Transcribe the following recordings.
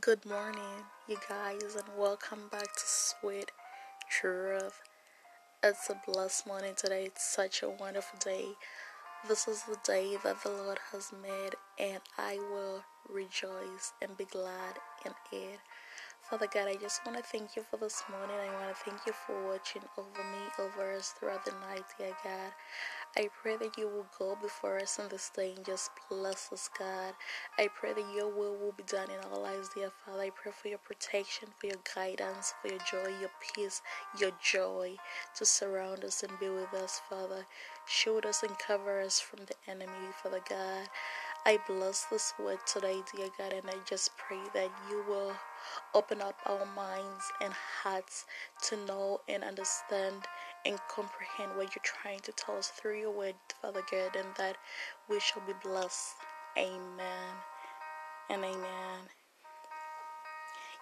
Good morning, you guys, and welcome back to Sweet Truth. It's a blessed morning today. It's such a wonderful day. This is the day that the Lord has made, and I will rejoice and be glad in it. Father God, I just want to thank you for this morning. I want to thank you for watching over me, over us throughout the night, dear God. I pray that you will go before us in this day and just bless us, God. I pray that your will be done in our lives, dear Father. I pray for your protection, for your guidance, for your joy, your peace, your joy to surround us and be with us, Father. Shield us and cover us from the enemy, Father God. I bless this word today, dear God, and I just pray that you will open up our minds and hearts to know and understand and comprehend what you're trying to tell us through your word, Father God, and that we shall be blessed. Amen and amen.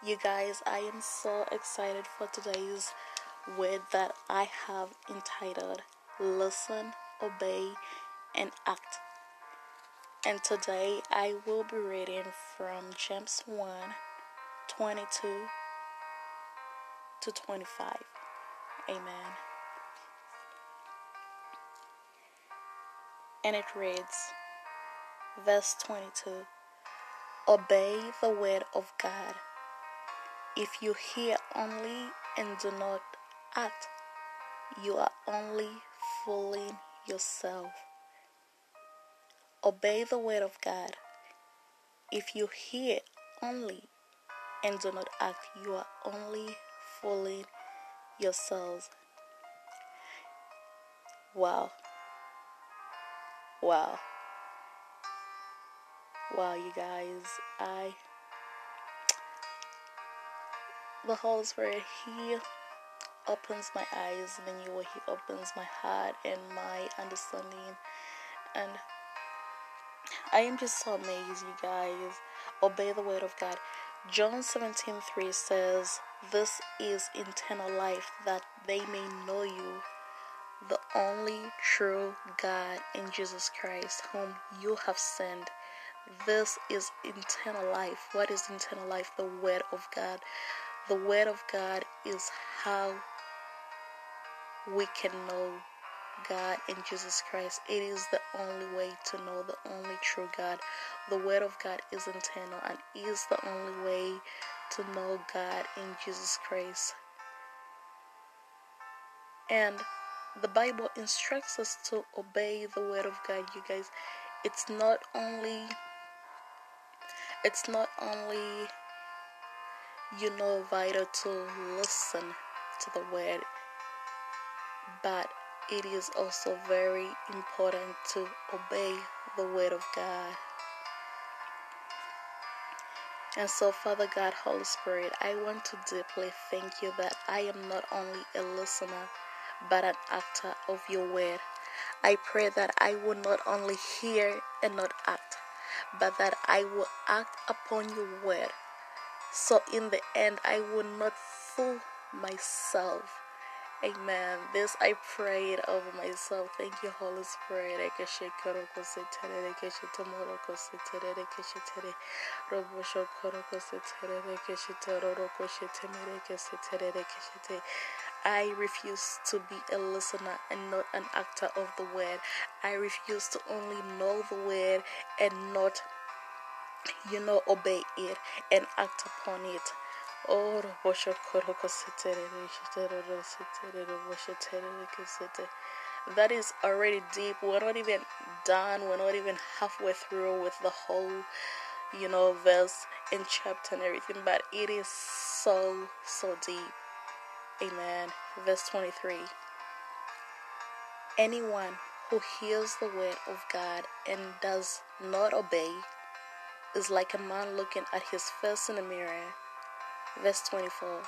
You guys, I am so excited for today's word that I have entitled, Listen, Obey, and Act. And today I will be reading from James 1:22-25. Amen. And it reads, verse 22, Obey the word of God. If you hear only and do not act, you are only fooling yourself. Obey the word of God. If you hear only and do not act, you are only fooling yourselves. Wow, you guys. The Holy Spirit, He opens my eyes, and in you, He opens my heart and my understanding, and I am just so amazed, you guys. Obey the word of God. John 17:3 says, This is eternal life, that they may know you, the only true God, and Jesus Christ, whom you have sent. This is eternal life. What is eternal life? The word of God. The word of God is how we can know God and Jesus Christ. It is the only way to know the only true God. The word of God is eternal and is the only way to know God in Jesus Christ. And the Bible instructs us to obey the word of God, you guys. It's not only vital to listen to the word, but it is also very important to obey the word of God. And so, Father God, Holy Spirit, I want to deeply thank you that I am not only a listener, but an actor of your word. I pray that I will not only hear and not act, but that I will act upon your word. So in the end, I will not fool myself. Amen. This I prayed over myself. Thank you, Holy Spirit. I refuse to be a listener and not an actor of the word. I refuse to only know the word and not, obey it and act upon it. Oh, that is already deep. We're not even done. We're not even halfway through with the whole, verse and chapter and everything. But it is so, so deep. Amen. Verse 23. Anyone who hears the word of God and does not obey is like a man looking at his face in a mirror. Verse 24,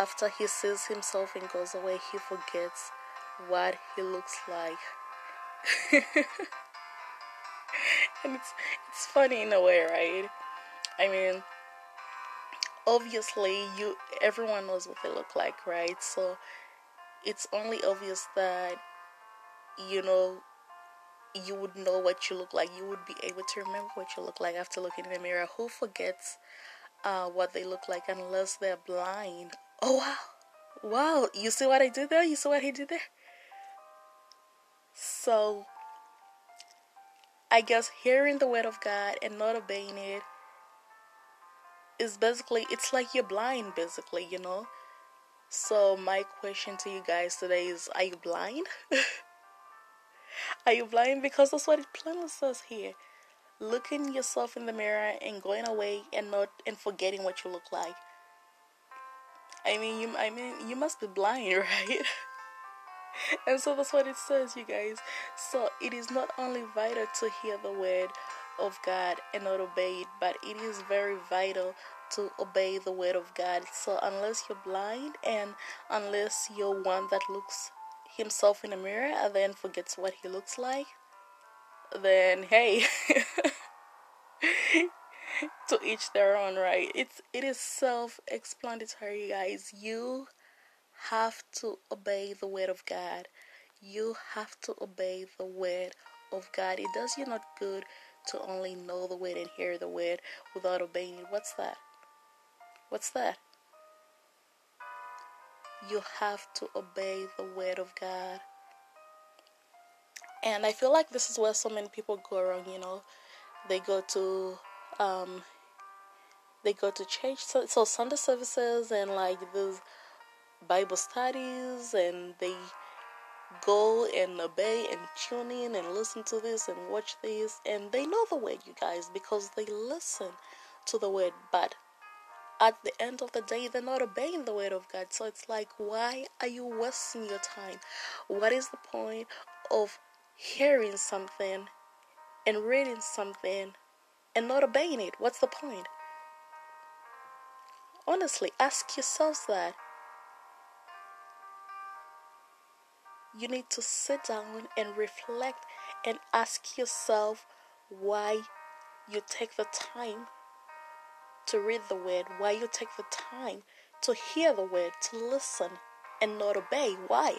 after he sees himself and goes away, he forgets what he looks like. And it's funny in a way, right? I mean, obviously, everyone knows what they look like, right? So, it's only obvious that, you would know what you look like. You would be able to remember what you look like after looking in the mirror. Who forgets what they look like unless they're blind. Oh, wow. Wow. You see what I did there? You see what he did there? So, I guess hearing the word of God and not obeying it is basically, it's like you're blind, basically, you know? So, my question to you guys today is, are you blind? Are you blind? Because that's what it plainly says here. Looking yourself in the mirror and going away and forgetting what you look like. I mean, you must be blind, right? And so that's what it says, you guys. So it is not only vital to hear the word of God and not obey it, but it is very vital to obey the word of God. So unless you're blind and unless you're one that looks himself in the mirror and then forgets what he looks like, then hey, to each their own, right? It is self-explanatory, you guys. You have to obey the word of God. You have to obey the word of God. It does you not good to only know the word and hear the word without obeying it. What's that? What's that? You have to obey the word of God. And I feel like this is where so many people go wrong, you know. They go to church, so Sunday services and like these Bible studies, and they go and obey and tune in and listen to this and watch this, and they know the word, you guys, because they listen to the word, but at the end of the day, they're not obeying the word of God. So it's like, why are you wasting your time? What is the point of hearing something and reading something and not obeying it? What's the point? Honestly, ask yourselves that. You need to sit down and reflect and ask yourself why you take the time to read the word, why you take the time to hear the word, to listen and not obey. Why?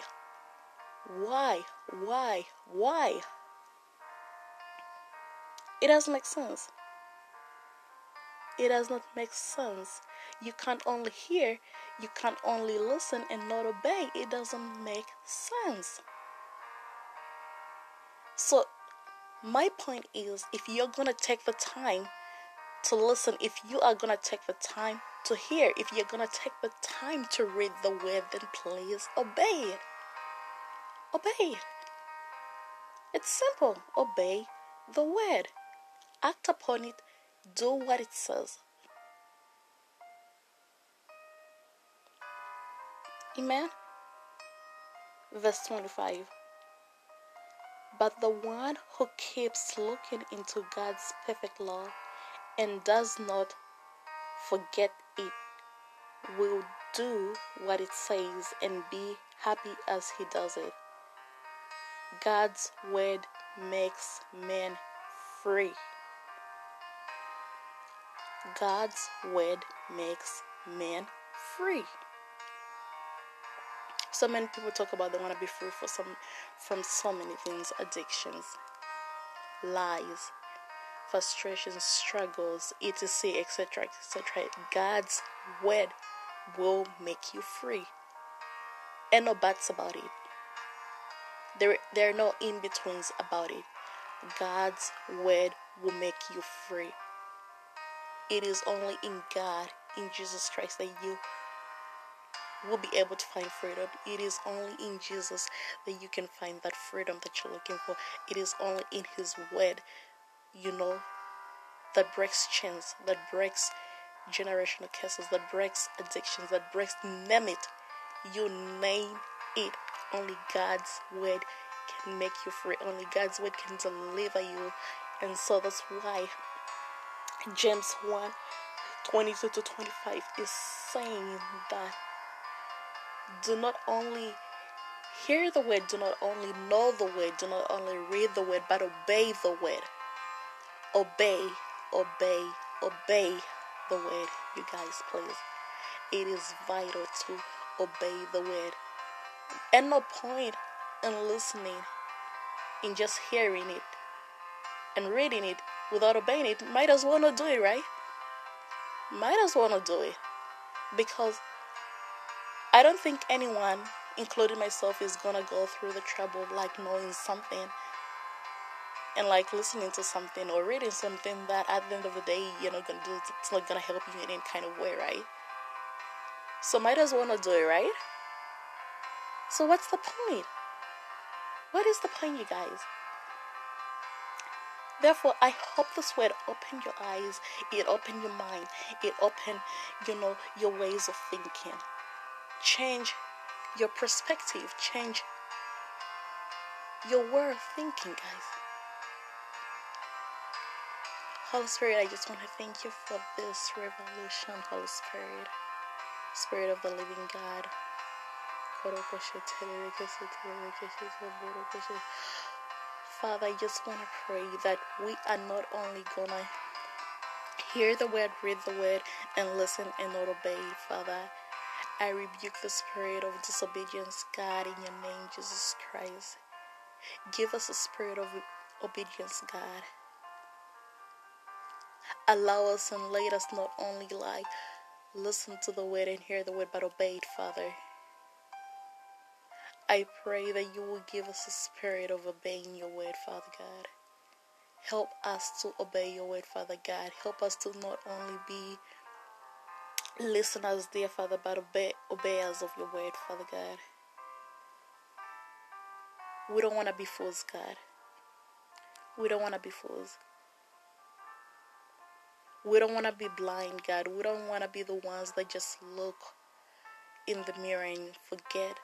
It doesn't make sense. It does not make sense. You can't only hear, you can't only listen and not obey. It doesn't make sense. So my point is, if you're going to take the time to listen, if you are going to take the time to hear, if you're going to take the time to read the word, then please obey it. Obey it. It's simple. Obey the word. Act upon it. Do what it says. Amen. Verse 25. But the one who keeps looking into God's perfect law and does not forget it will do what it says and be happy as he does it. God's word makes men free. God's word makes men free. So many people talk about they want to be free from so many things: addictions, lies, frustrations, struggles, etc., etc., etc. God's word will make you free, and no buts about it. There are no in betweens about it. God's word will make you free. It is only in God, in Jesus Christ, that you will be able to find freedom. It is only in Jesus that you can find that freedom that you're looking for. It is only in His word, you know, that breaks chains, that breaks generational curses, that breaks addictions, that breaks, name it. You name it. Only God's word can make you free. Only God's word can deliver you. And so that's why James 1:22-25 is saying that do not only hear the word, do not only know the word, do not only read the word, but obey the word. Obey the word, you guys, please. It is vital to obey the word. At no point in listening, in just hearing it and reading it, without obeying it, might as well not do it, right? might as well not do it, because I don't think anyone, including myself, is gonna go through the trouble of like knowing something and like listening to something or reading something that at the end of the day you're not gonna do. It's not gonna help you in any kind of way, right? So might as well not do it, right? So what's the point? What is the point, you guys? Therefore, I hope this word opened your eyes, it opened your mind, it opened, your ways of thinking. Change your perspective, change your way of thinking, guys. Holy Spirit, I just want to thank you for this revolution, Holy Spirit. Spirit of the living God. Father, I just want to pray that we are not only going to hear the word, read the word, and listen and not obey, Father. I rebuke the spirit of disobedience, God, in your name, Jesus Christ. Give us a spirit of obedience, God. Allow us and let us not only like listen to the word and hear the word, but obey it, Father. I pray that you will give us a spirit of obeying your word, Father God. Help us to obey your word, Father God. Help us to not only be listeners, dear Father, but obeyers of your word, Father God. We don't want to be fools, God. We don't want to be fools. We don't want to be blind, God. We don't want to be the ones that just look in the mirror and forget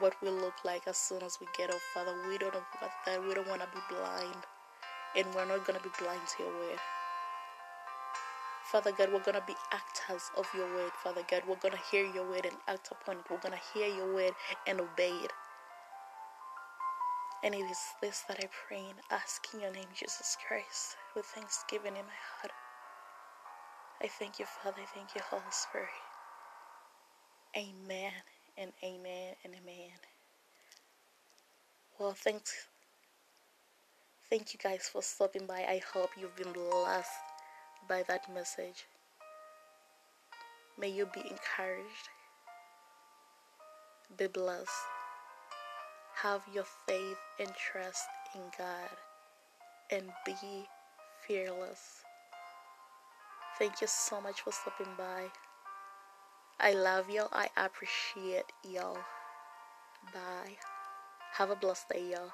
what we look like as soon as we get up, Father. We don't know about that. We don't want to be blind, and we're not going to be blind to your word, Father God. We're going to be actors of your word, Father God. We're going to hear your word and act upon it. We're going to hear your word and obey it. And it is this that I pray and ask in your name, Jesus Christ, with thanksgiving in my heart. I thank you, Father. I thank you, Holy Spirit. Amen. And amen and amen. Well, thanks. Thank you guys for stopping by. I hope you've been blessed by that message. May you be encouraged. Be blessed. Have your faith and trust in God. And be fearless. Thank you so much for stopping by. I love y'all. I appreciate y'all. Bye. Have a blessed day, y'all.